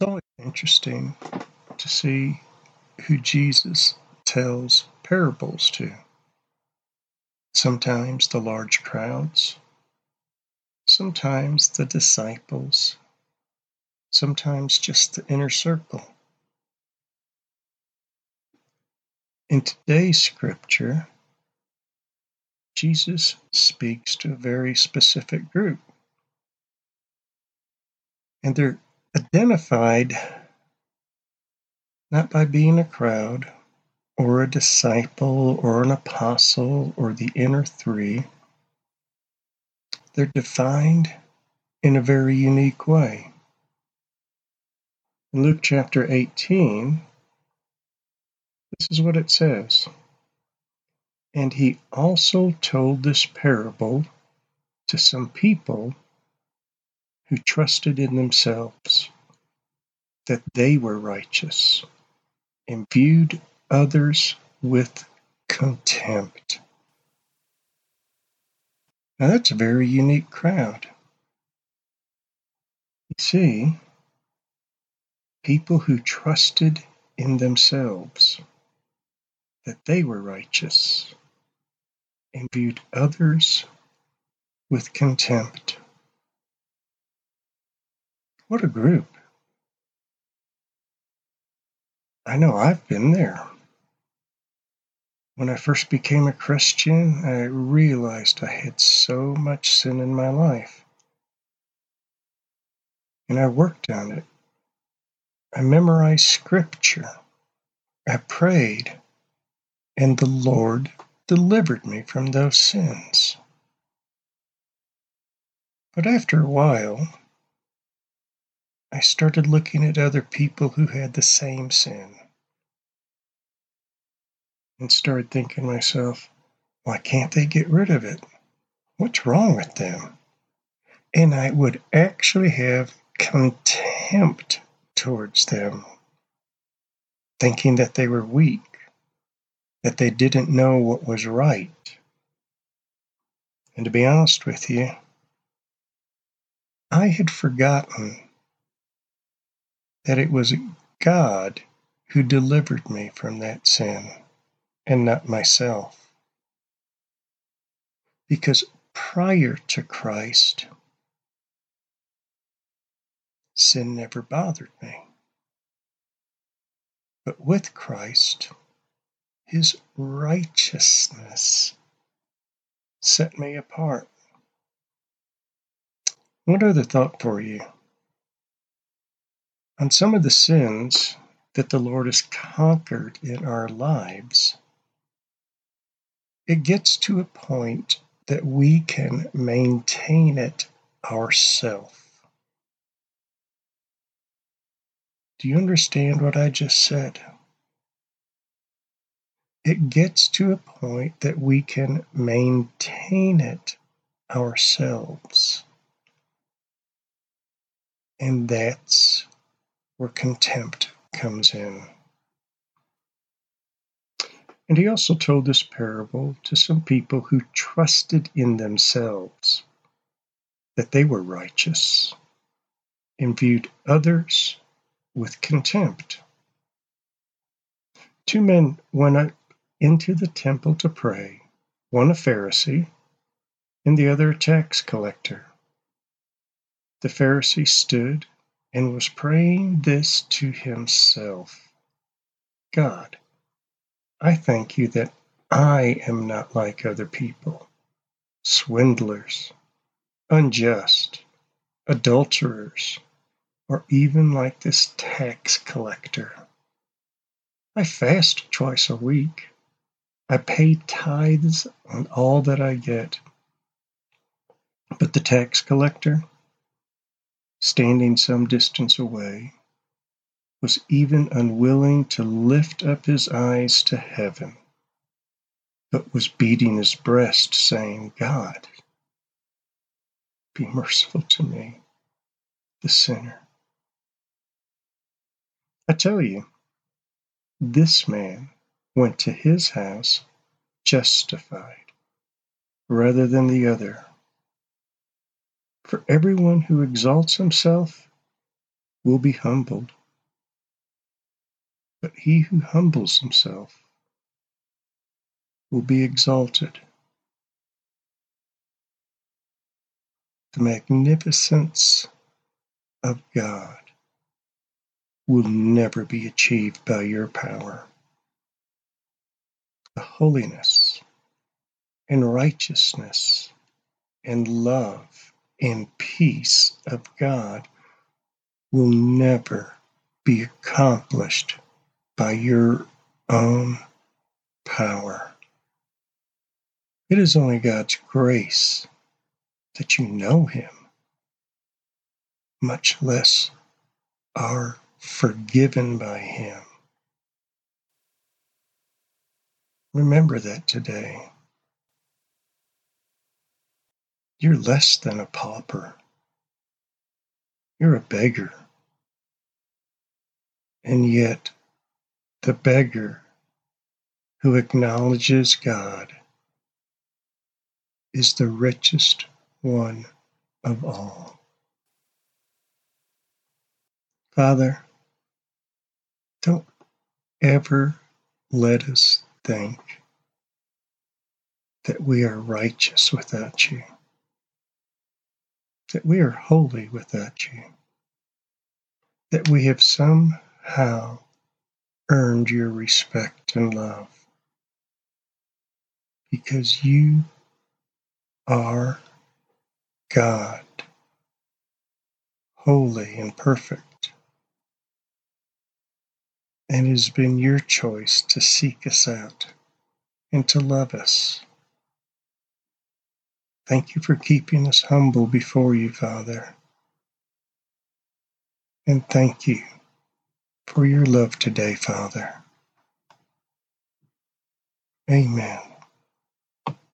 It's always interesting to see who Jesus tells parables to. Sometimes the large crowds, sometimes the disciples, sometimes just the inner circle. In today's scripture, Jesus speaks to a very specific group, and they're identified not by being a crowd or a disciple or an apostle or the inner three. They're defined in a very unique way. In Luke chapter 18, this is what it says. And he also told this parable to some people who trusted in themselves that they were righteous and viewed others with contempt. Now that's a very unique crowd. You see, people who trusted in themselves that they were righteous and viewed others with contempt. What a group. I know I've been there. When I first became a Christian, I realized I had so much sin in my life. And I worked on it. I memorized scripture. I prayed. And the Lord delivered me from those sins. But after a while, I started looking at other people who had the same sin and started thinking to myself, why can't they get rid of it? What's wrong with them? And I would actually have contempt towards them, thinking that they were weak, that they didn't know what was right. And to be honest with you, I had forgotten that it was God who delivered me from that sin, and not myself. Because prior to Christ, sin never bothered me. But with Christ, His righteousness set me apart. One other thought for you. On some of the sins that the Lord has conquered in our lives, it gets to a point that we can maintain it ourselves. Do you understand what I just said? It gets to a point that we can maintain it ourselves. And that's where contempt comes in. And he also told this parable to some people who trusted in themselves that they were righteous and viewed others with contempt. Two men went up into the temple to pray, one a Pharisee and the other a tax collector. The Pharisee stood and was praying this to himself. God, I thank you that I am not like other people, swindlers, unjust, adulterers, or even like this tax collector. I fast twice a week. I pay tithes on all that I get. But the tax collector, standing some distance away, was even unwilling to lift up his eyes to heaven, but was beating his breast, saying, God, be merciful to me, the sinner. I tell you, this man went to his house justified, rather than the other. For everyone who exalts himself will be humbled, but he who humbles himself will be exalted. The magnificence of God will never be achieved by your power. The holiness and righteousness and love and peace of God will never be accomplished by your own power. It is only God's grace that you know Him, much less are forgiven by Him. Remember that today. You're less than a pauper. You're a beggar. And yet, the beggar who acknowledges God is the richest one of all. Father, don't ever let us think that we are righteous without you, that we are holy without you, that we have somehow earned your respect and love, because you are God, holy and perfect, and it has been your choice to seek us out and to love us. Thank you for keeping us humble before you, Father, and thank you for your love today, Father. Amen.